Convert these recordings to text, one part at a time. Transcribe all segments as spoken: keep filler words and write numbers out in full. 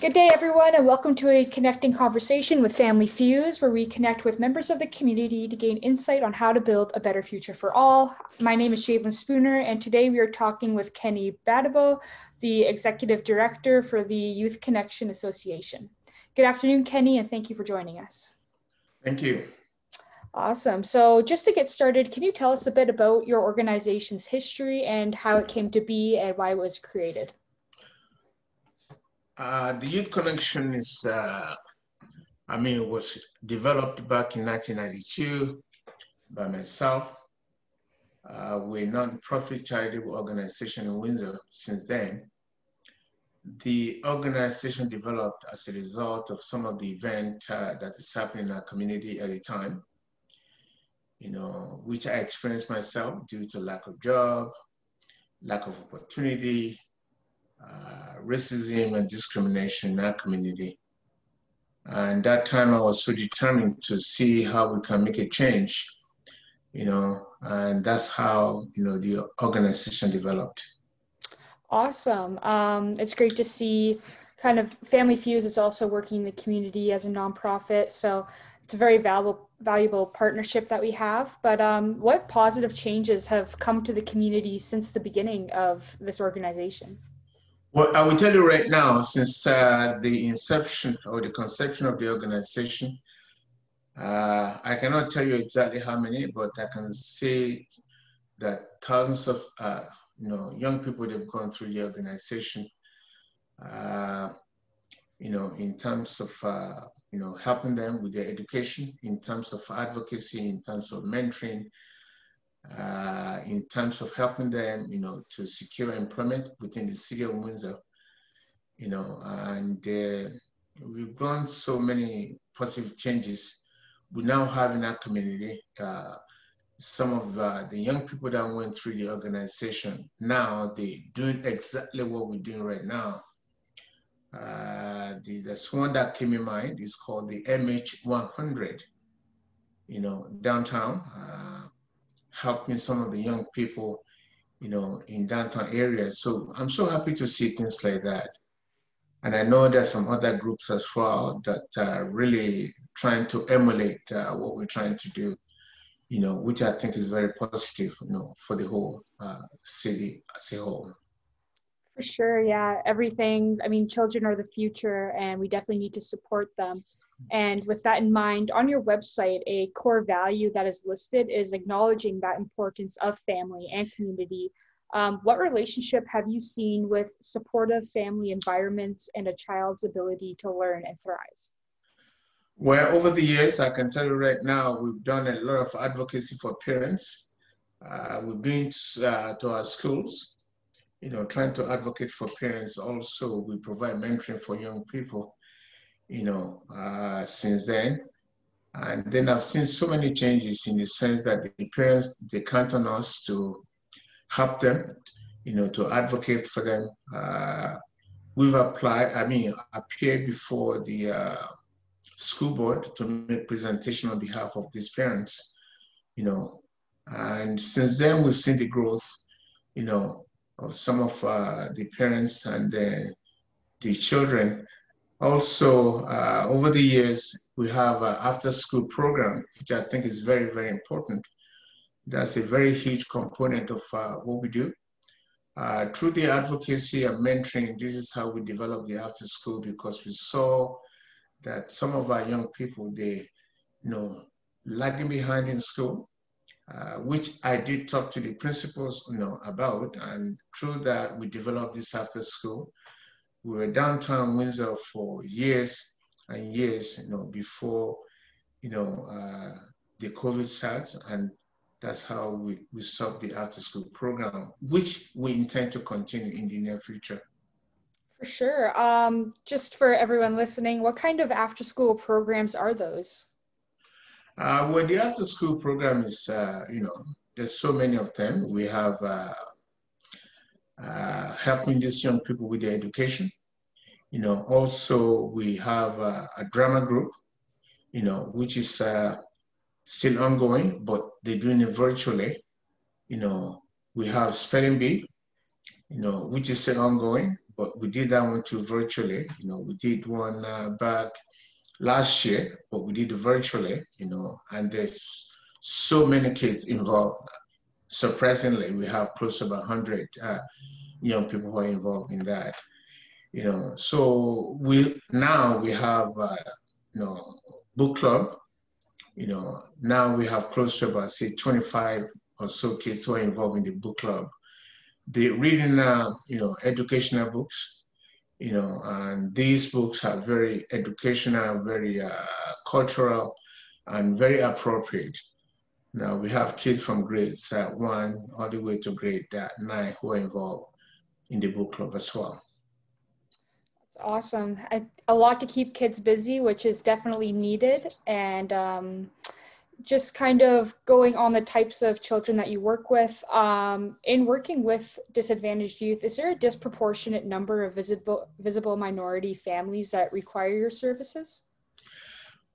Good day, everyone, and welcome to a Connecting Conversation with Family Fuse, where we connect with members of the community to gain insight on how to build a better future for all. My name is Jaylin Spooner, and today we are talking with Kenny Batabo, the Executive Director for the Youth Connection Association. Good afternoon, Kenny, and thank you for joining us. Thank you. Awesome. So just to get started, can you tell us a bit about your organization's history and how it came to be and why it was created? Uh, the Youth Connection is, uh, I mean, was developed back in nineteen ninety-two by myself. Uh, we're a non-profit charitable organization in Windsor since then. The organization developed as a result of some of the event uh, that is happening in our community at the time, you know, which I experienced myself due to lack of job, lack of opportunity, Uh, racism and discrimination in our community. And that time I was so determined to see how we can make a change, you know, and that's how, you know, the organization developed. Awesome. Um, it's great to see kind of Family Fuse is also working in the community as a nonprofit. So it's a very valuable, valuable partnership that we have. But um, what positive changes have come to the community since the beginning of this organization? Well, I will tell you right now, since uh, the inception or the conception of the organization, uh, I cannot tell you exactly how many, but I can say that thousands of uh, you know, young people have gone through the organization, uh, you know, in terms of uh, you know, helping them with their education, in terms of advocacy, in terms of mentoring, Uh, in terms of helping them, you know, to secure employment within the city of Windsor, you know, and uh, we've grown so many positive changes. We now have in our community, uh, some of uh, the young people that went through the organization, now they're doing exactly what we're doing right now. Uh, the, there's one that came in mind, is called the M H one hundred, you know, downtown. Uh, helping some of the young people, you know, in downtown areas. So I'm so happy to see things like that. And I know there's some other groups as well that are really trying to emulate uh, what we're trying to do, you know, which I think is very positive, you know, for the whole uh, city as a whole. For sure, yeah, everything. I mean, children are the future and we definitely need to support them. And with that in mind, on your website, a core value that is listed is acknowledging that importance of family and community. Um, what relationship have you seen with supportive family environments and a child's ability to learn and thrive? Well, over the years, I can tell you right now, we've done a lot of advocacy for parents. Uh, we've been to, uh, to our schools, you know, trying to advocate for parents. Also, we provide mentoring for young people, you know, uh, since then. And then I've seen so many changes in the sense that the parents, they count on us to help them, you know, to advocate for them. Uh, we've applied, I mean, appeared before the uh, school board to make presentation on behalf of these parents, you know. And since then, we've seen the growth, you know, of some of uh, the parents and the, the children. Also, uh, over the years, we have an after-school program, which I think is very, very important. That's a very huge component of uh, what we do. Uh, through the advocacy and mentoring, this is how we developed the after-school, because we saw that some of our young people, they, you know, lagging behind in school, uh, which I did talk to the principals, you know, about, and through that, we developed this after-school. We were downtown Windsor for years and years, you know, before, you know, uh, the COVID starts, and that's how we, we stopped the after-school program, which we intend to continue in the near future. For sure. Um, just for everyone listening, what kind of after-school programs are those? Uh, well, the after-school program is, uh, you know, there's so many of them. We have... Uh, Uh, helping these young people with their education. You know, also we have a, a drama group, you know, which is uh, still ongoing, but they're doing it virtually. You know, we have Spelling Bee, you know, which is still ongoing, but we did that one too virtually. You know, we did one uh, back last year, but we did it virtually, you know, and there's so many kids involved. Surprisingly, we have close to about one hundred uh, young people who are involved in that, you know. So we now we have, uh, you know, book club, you know, now we have close to about, say, twenty-five or so kids who are involved in the book club. They're reading, uh, you know, educational books, you know, and these books are very educational, very uh, cultural, and very appropriate. Now we have kids from grades uh, one all the way to grade uh, nine who are involved in the book club as well. That's awesome. I, a lot to keep kids busy, which is definitely needed. And um, just kind of going on the types of children that you work with, um, in working with disadvantaged youth, is there a disproportionate number of visible, visible minority families that require your services?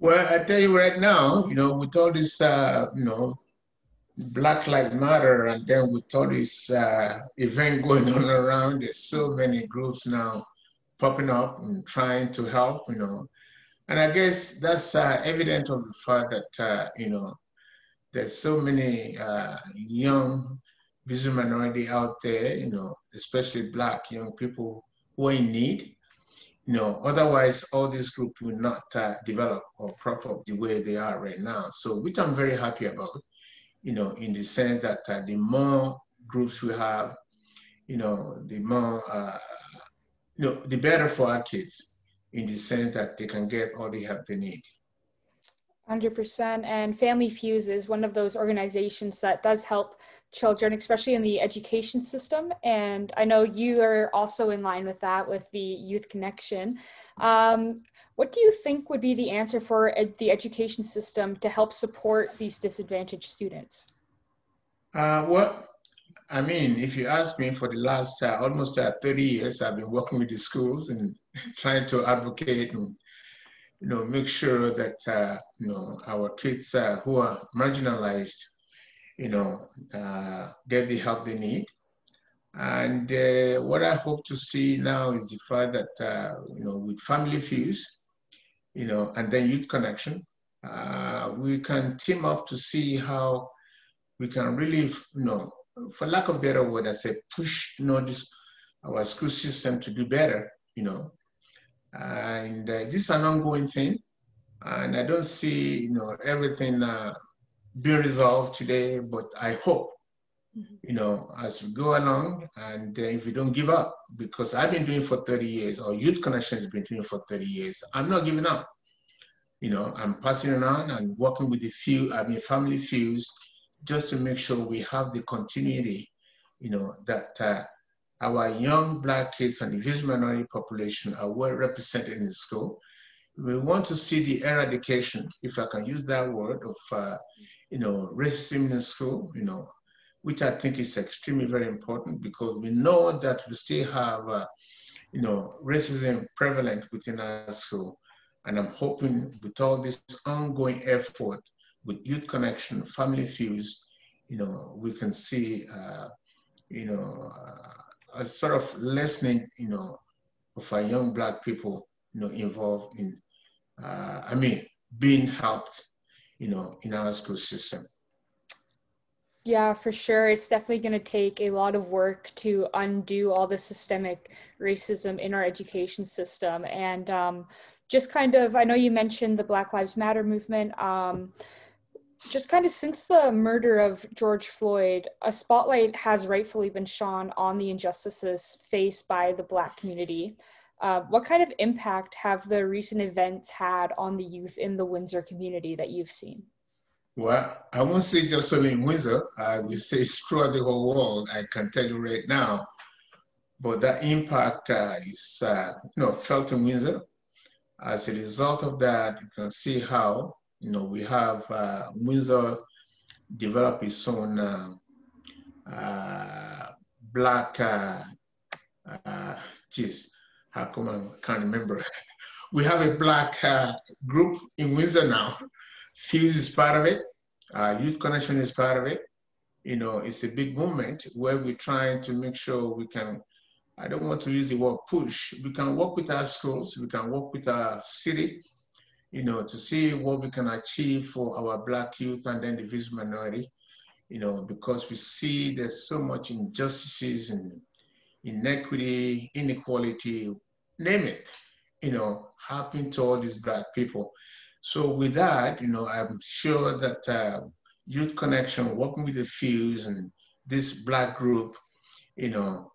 Well, I tell you right now, you know, with all this, uh, you know, Black Lives Matter, and then with all this uh, event going on around, there's so many groups now popping up and trying to help, you know. And I guess that's uh, evident of the fact that, uh, you know, there's so many uh, young visible minority out there, you know, especially Black young people who are in need. No, otherwise all these groups will not uh, develop or prop up the way they are right now. So which I'm very happy about, you know, in the sense that uh, the more groups we have, you know, the more, uh, you know, the better for our kids, in the sense that they can get all the help they need. one hundred percent. And Family Fuse is one of those organizations that does help children, especially in the education system. And I know you are also in line with that with the Youth Connection. Um, what do you think would be the answer for ed the education system to help support these disadvantaged students? Uh, well, I mean, if you ask me, for the last uh, almost uh, thirty years, I've been working with the schools and trying to advocate and, you know, make sure that, uh, you know, our kids uh, who are marginalized, you know, uh, get the help they need. And uh, what I hope to see now is the fact that, uh, you know, with Family Fuse, you know, and then Youth Connection, uh, we can team up to see how we can really, you know, for lack of a better word, I say push, you know, this, our school system to do better, you know. And uh, this is an ongoing thing, and I don't see, you know, everything uh, being resolved today, but I hope, mm-hmm. you know, as we go along, and uh, if we don't give up, because I've been doing it for thirty years, or Youth Connection has been doing it for thirty years, I'm not giving up. You know, I'm passing it on and working with the few, I mean, Family Fuse, just to make sure we have the continuity, you know, that uh, our young Black kids and the visual minority population are well represented in the school. We want to see the eradication, if I can use that word, of uh, you know, racism in the school, you know, which I think is extremely very important, because we know that we still have uh, you know, racism prevalent within our school. And I'm hoping with all this ongoing effort with Youth Connection, Family Fuse, you know, we can see uh, you know, uh, a sort of lessening, you know, of our young Black people, you know, involved in, uh, I mean, being helped, you know, in our school system. Yeah, for sure. It's definitely going to take a lot of work to undo all the systemic racism in our education system. And um, just kind of, I know you mentioned the Black Lives Matter movement. Um, Just kind of since the murder of George Floyd, a spotlight has rightfully been shone on the injustices faced by the Black community. Uh, what kind of impact have the recent events had on the youth in the Windsor community that you've seen? Well, I won't say just only in Windsor. I will say throughout the whole world, I can tell you right now. But that impact uh, is uh, you know, felt in Windsor. As a result of that, you can see how, you know, we have uh, Windsor develop its own uh, uh, Black, uh, uh, geez, how come I can't remember? We have a Black uh, group in Windsor now. Fuse is part of it. Uh, Youth Connection is part of it. You know, it's a big movement where we're trying to make sure we can I don't want to use the word push. We can work with our schools, we can work with our city, you know, to see what we can achieve for our Black youth and then the visible minority, you know, because we see there's so much injustices and inequity, inequality, name it, you know, happening to all these Black people. So with that, you know, I'm sure that uh, Youth Connection, working with the Fuse and this Black group, you know,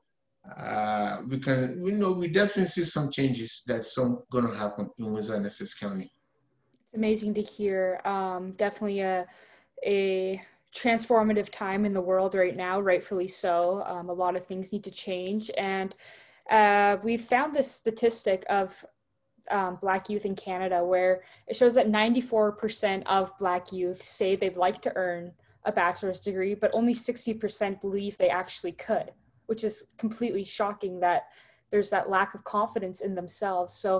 uh, we can, we know, we definitely see some changes that's going to happen in Windsor and Essex County. It's amazing to hear. Um, definitely a, a transformative time in the world right now, rightfully so. Um, a lot of things need to change. And uh, we've found this statistic of Um, Black youth in Canada, where it shows that ninety-four percent of Black youth say they'd like to earn a bachelor's degree, but only sixty percent believe they actually could, which is completely shocking that there's that lack of confidence in themselves. So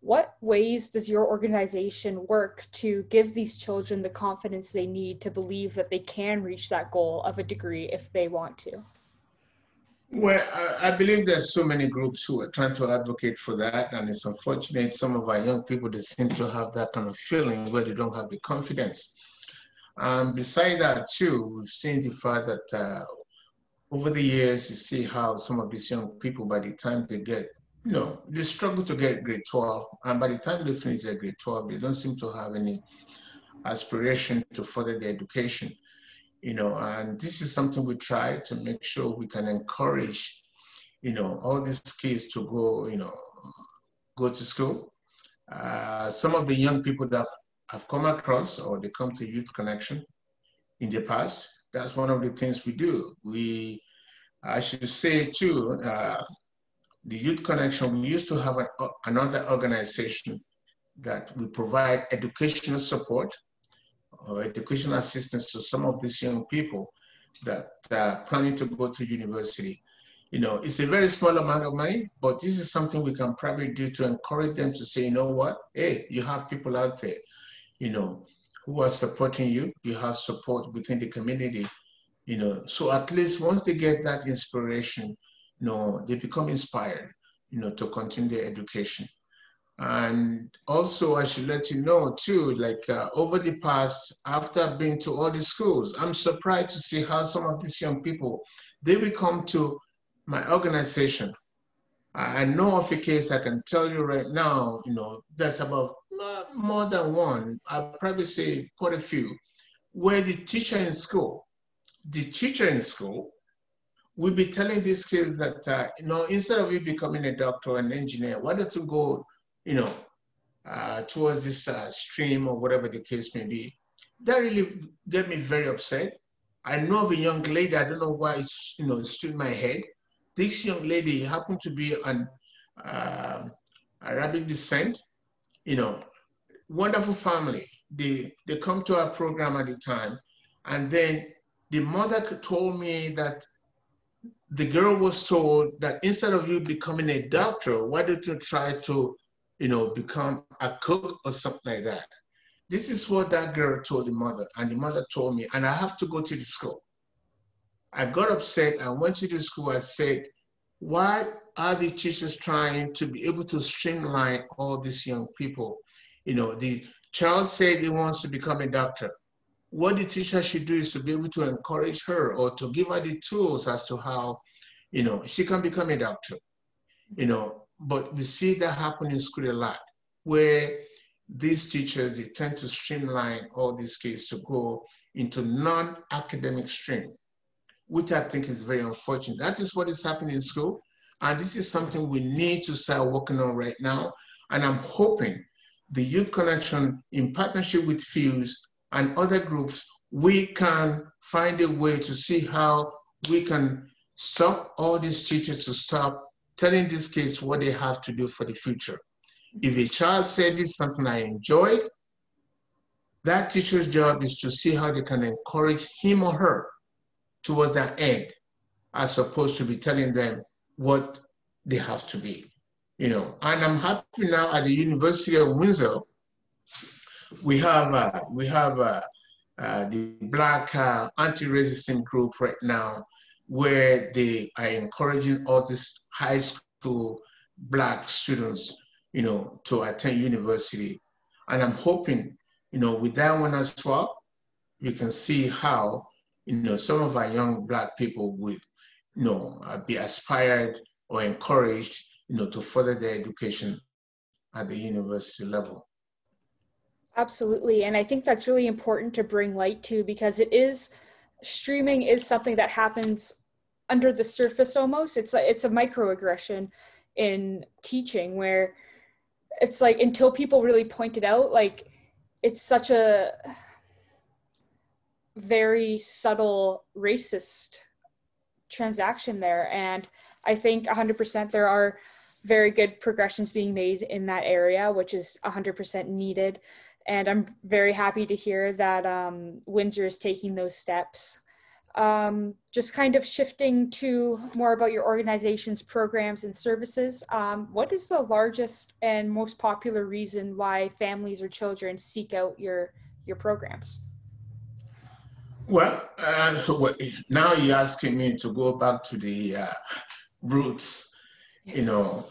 what ways does your organization work to give these children the confidence they need to believe that they can reach that goal of a degree if they want to? Well, I, I believe there's so many groups who are trying to advocate for that, and it's unfortunate some of our young people that seem to have that kind of feeling where they don't have the confidence. Um, beside that too, we've seen the fact that uh, over the years, you see how some of these young people, by the time they get, you know, they struggle to get grade twelve, and by the time they finish their grade twelve, they don't seem to have any aspiration to further their education. You know, and this is something we try to make sure we can encourage, you know, all these kids to go, you know, go to school. Uh, some of the young people that I've come across, or they come to Youth Connection in the past, that's one of the things we do. We, I should say too, uh, the Youth Connection, we used to have an, uh, another organization that we provide educational support or educational assistance to some of these young people that are planning to go to university. You know, it's a very small amount of money, but this is something we can probably do to encourage them to say, you know what, hey, you have people out there, you know, who are supporting you, you have support within the community, you know, so at least once they get that inspiration, you know, they become inspired, you know, to continue their education. And also I should let you know too, like uh, over the past, after I've been to all the schools, I'm surprised to see how some of these young people, they will come to my organization. I know of a case I can tell you right now, you know, that's about more than one, I'll probably say quite a few, where the teacher in school, the teacher in school will be telling these kids that, uh, you know, instead of you becoming a doctor, an engineer, why don't you go, you know, uh, towards this uh, stream or whatever the case may be. That really got me very upset. I know of a young lady, I don't know why it's, you know, it stood in my head. This young lady happened to be an uh, Arabic descent, you know, wonderful family. They, they come to our program at the time. And then the mother told me that the girl was told that instead of you becoming a doctor, why don't you try to, you know, become a cook or something like that. This is what that girl told the mother, and the mother told me, and I have to go to the school. I got upset, I went to the school, I said, why are the teachers trying to be able to streamline all these young people? You know, the child said he wants to become a doctor. What the teacher should do is to be able to encourage her or to give her the tools as to how, you know, she can become a doctor, you know. But we see that happen in school a lot, where these teachers, they tend to streamline all these kids to go into non-academic stream, which I think is very unfortunate. That is what is happening in school. And this is something we need to start working on right now. And I'm hoping the Youth Connection, in partnership with Fuse and other groups, we can find a way to see how we can stop all these teachers to stop telling these kids what they have to do for the future. If a child said this is something I enjoyed, that teacher's job is to see how they can encourage him or her towards that end, as opposed to be telling them what they have to be. You know, and I'm happy now at the University of Windsor, we have uh, we have uh, uh, the Black uh, anti-racism group right now, where they are encouraging all these high school Black students, you know, to attend university. And I'm hoping, you know, with that one as well, we can see how, you know, some of our young Black people would, you know, be aspired or encouraged, you know, to further their education at the university level. Absolutely. And I think that's really important to bring light to, because it is, streaming is something that happens under the surface almost. It's a, it's a microaggression in teaching, where it's like, until people really point it out, like it's such a very subtle racist transaction there. And I think one hundred percent there are very good progressions being made in that area, which is one hundred percent needed. And I'm very happy to hear that um, Windsor is taking those steps. Um, just kind of shifting to more about your organization's programs and services, um, what is the largest and most popular reason why families or children seek out your, your programs? Well, uh, well, now you're asking me to go back to the uh, roots, yes. You know,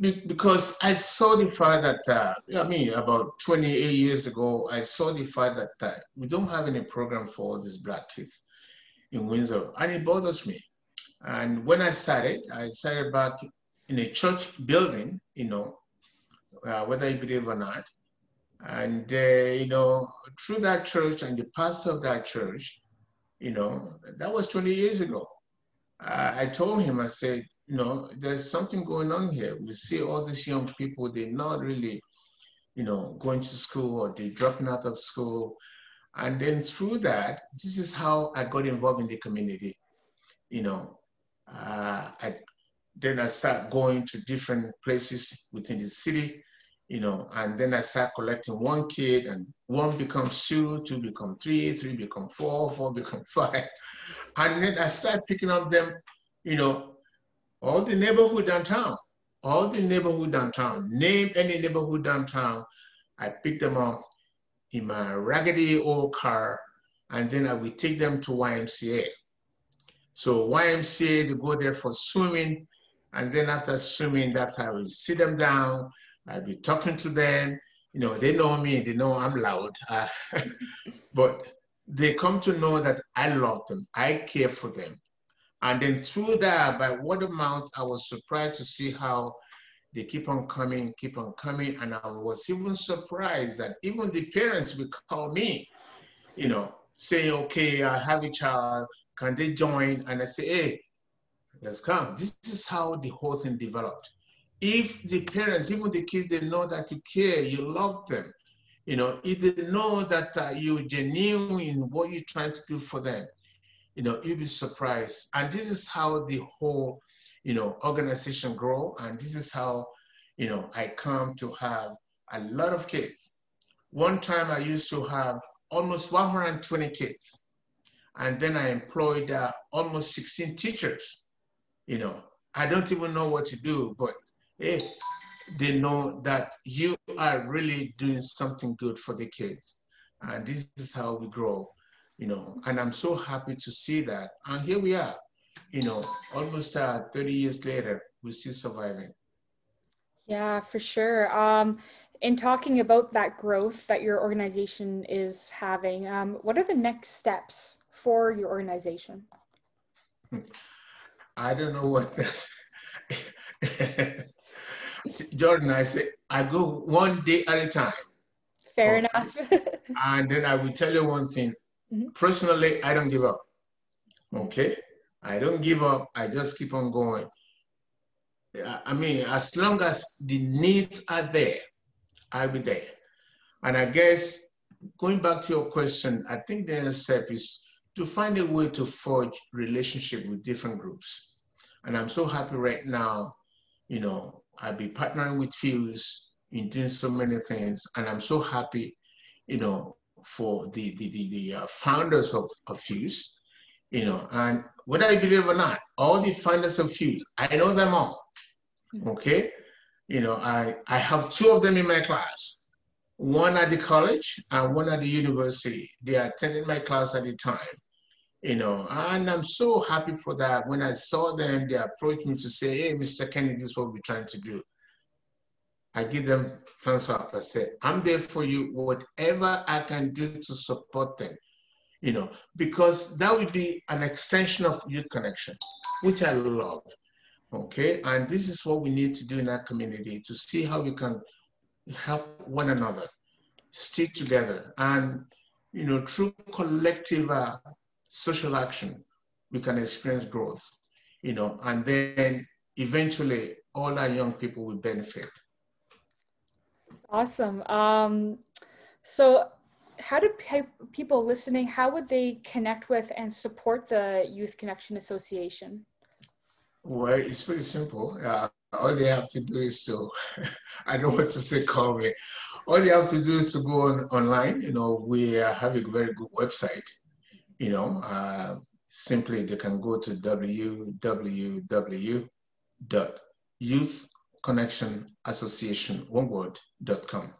because I saw the fact that, uh, I mean, about twenty-eight years ago, I saw the fact that uh, we don't have any program for all these Black kids in Windsor, and it bothers me. And when I started, I started back in a church building, you know, uh, whether you believe or not. And, uh, you know, through that church and the pastor of that church, you know, that was twenty years ago. Uh, I told him, I said, no, there's something going on here. We see all these young people, they're not really, you know, going to school, or they're dropping out of school. And then through that, this is how I got involved in the community. You know, uh, I, then I started going to different places within the city, you know, and then I started collecting one kid, and one becomes two, two become three, three become four, four become five. And then I started picking up them, you know, all the neighborhood downtown, all the neighborhood downtown, name any neighborhood downtown, I pick them up in my raggedy old car, and then I would take them to Y M C A. So Y M C A, they go there for swimming, and then after swimming, that's how I would sit them down, I'd be talking to them, you know, they know me, they know I'm loud, uh, but they come to know that I love them, I care for them. And then through that, by word of mouth, I was surprised to see how they keep on coming, keep on coming. And I was even surprised that even the parents would call me, you know, saying, okay, I have a child, can they join? And I say, hey, let's come. This is how the whole thing developed. If the parents, even the kids, they know that you care, you love them, you know, if they know that uh, you're genuine in what you're trying to do for them, you know, you'll be surprised. And this is how the whole, you know, organization grow. And this is how, you know, I come to have a lot of kids. One time I used to have almost one hundred twenty kids. And then I employed uh, almost sixteen teachers. You know, I don't even know what to do, but hey, they know that you are really doing something good for the kids. And this is how we grow. You know, and I'm so happy to see that. And here we are, you know, almost uh, thirty years later, we're still surviving. Yeah, for sure. Um, in talking about that growth that your organization is having, um, what are the next steps for your organization? I don't know what that's. Jordan, I say, I go one day at a time. Fair okay. enough. And then I will tell you one thing. Mm-hmm. Personally, I don't give up, okay? I don't give up, I just keep on going. I mean, as long as the needs are there, I'll be there. And I guess, going back to your question, I think the next step is to find a way to forge relationship with different groups. And I'm so happy right now, you know, I'll be partnering with Fuse in doing so many things, and I'm so happy, you know, for the, the, the, the uh, founders of, of Fuse, you know, and whether I believe or not, all the founders of Fuse, I know them all, okay? You know, I, I have two of them in my class, one at the college and one at the university. They attended my class at the time, you know, and I'm so happy for that. When I saw them, they approached me to say, hey, Mister Kenny, this is what we're trying to do. I give them thumbs up. I say, I'm there for you, whatever I can do to support them, you know, because that would be an extension of Youth Connection, which I love, okay? And this is what we need to do in our community, to see how we can help one another, stick together, and, you know, through collective uh, social action, we can experience growth, you know, and then eventually all our young people will benefit. Awesome. Um, so how do pe people listening, how would they connect with and support the Youth Connection Association? Well, it's pretty simple. Uh, all they have to do is to, I don't want to say call me. All they have to do is to go on, online. You know, we uh, have a very good website. You know, uh, simply they can go to w w w dot youth connection association one word dot com.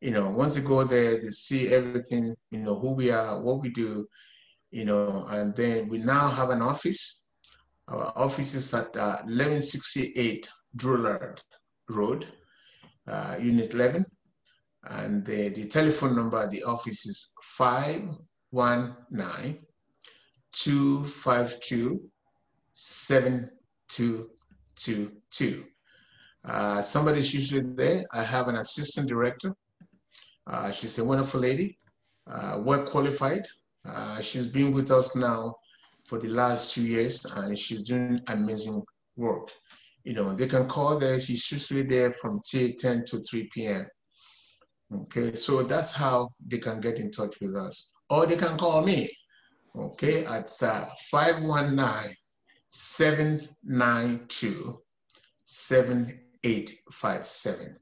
You know, once they go there, they see everything, you know, who we are, what we do, you know, and then we now have an office. Our office is at uh, eleven sixty-eight Druillard Road, uh, Unit eleven. And the, the telephone number at the office is five one nine, two five two, seven two two two. Uh, somebody's usually there. I have an assistant director. Uh, she's a wonderful lady, uh, well qualified. Uh, she's been with us now for the last two years, and she's doing amazing work. You know, they can call there. She's usually there from ten to three p m Okay, so that's how they can get in touch with us. Or they can call me, okay, at uh, five one nine, seven nine two, seven eight five seven.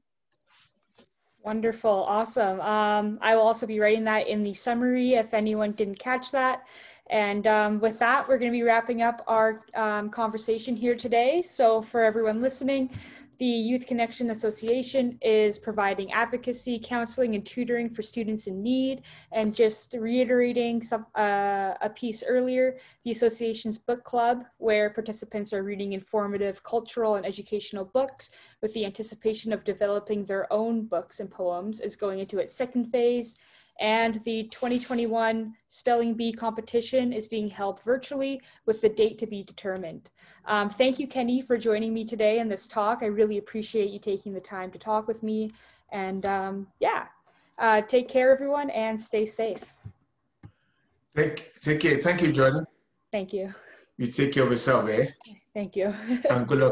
Wonderful, awesome. Um, I will also be writing that in the summary if anyone didn't catch that. And um, with that, we're going to be wrapping up our um, conversation here today. So for everyone listening, the Youth Connection Association is providing advocacy, counseling, and tutoring for students in need. And just reiterating some, uh, a piece earlier, the association's book club, where participants are reading informative, cultural, and educational books with the anticipation of developing their own books and poems, is going into its second phase. And the twenty twenty-one Spelling Bee competition is being held virtually with the date to be determined. Um, thank you, Kenny, for joining me today in this talk. I really appreciate you taking the time to talk with me. And um, yeah, uh, take care, everyone, and stay safe. Take, take care. Thank you, Jordan. Thank you. You take care of yourself, eh? Thank you. And good luck.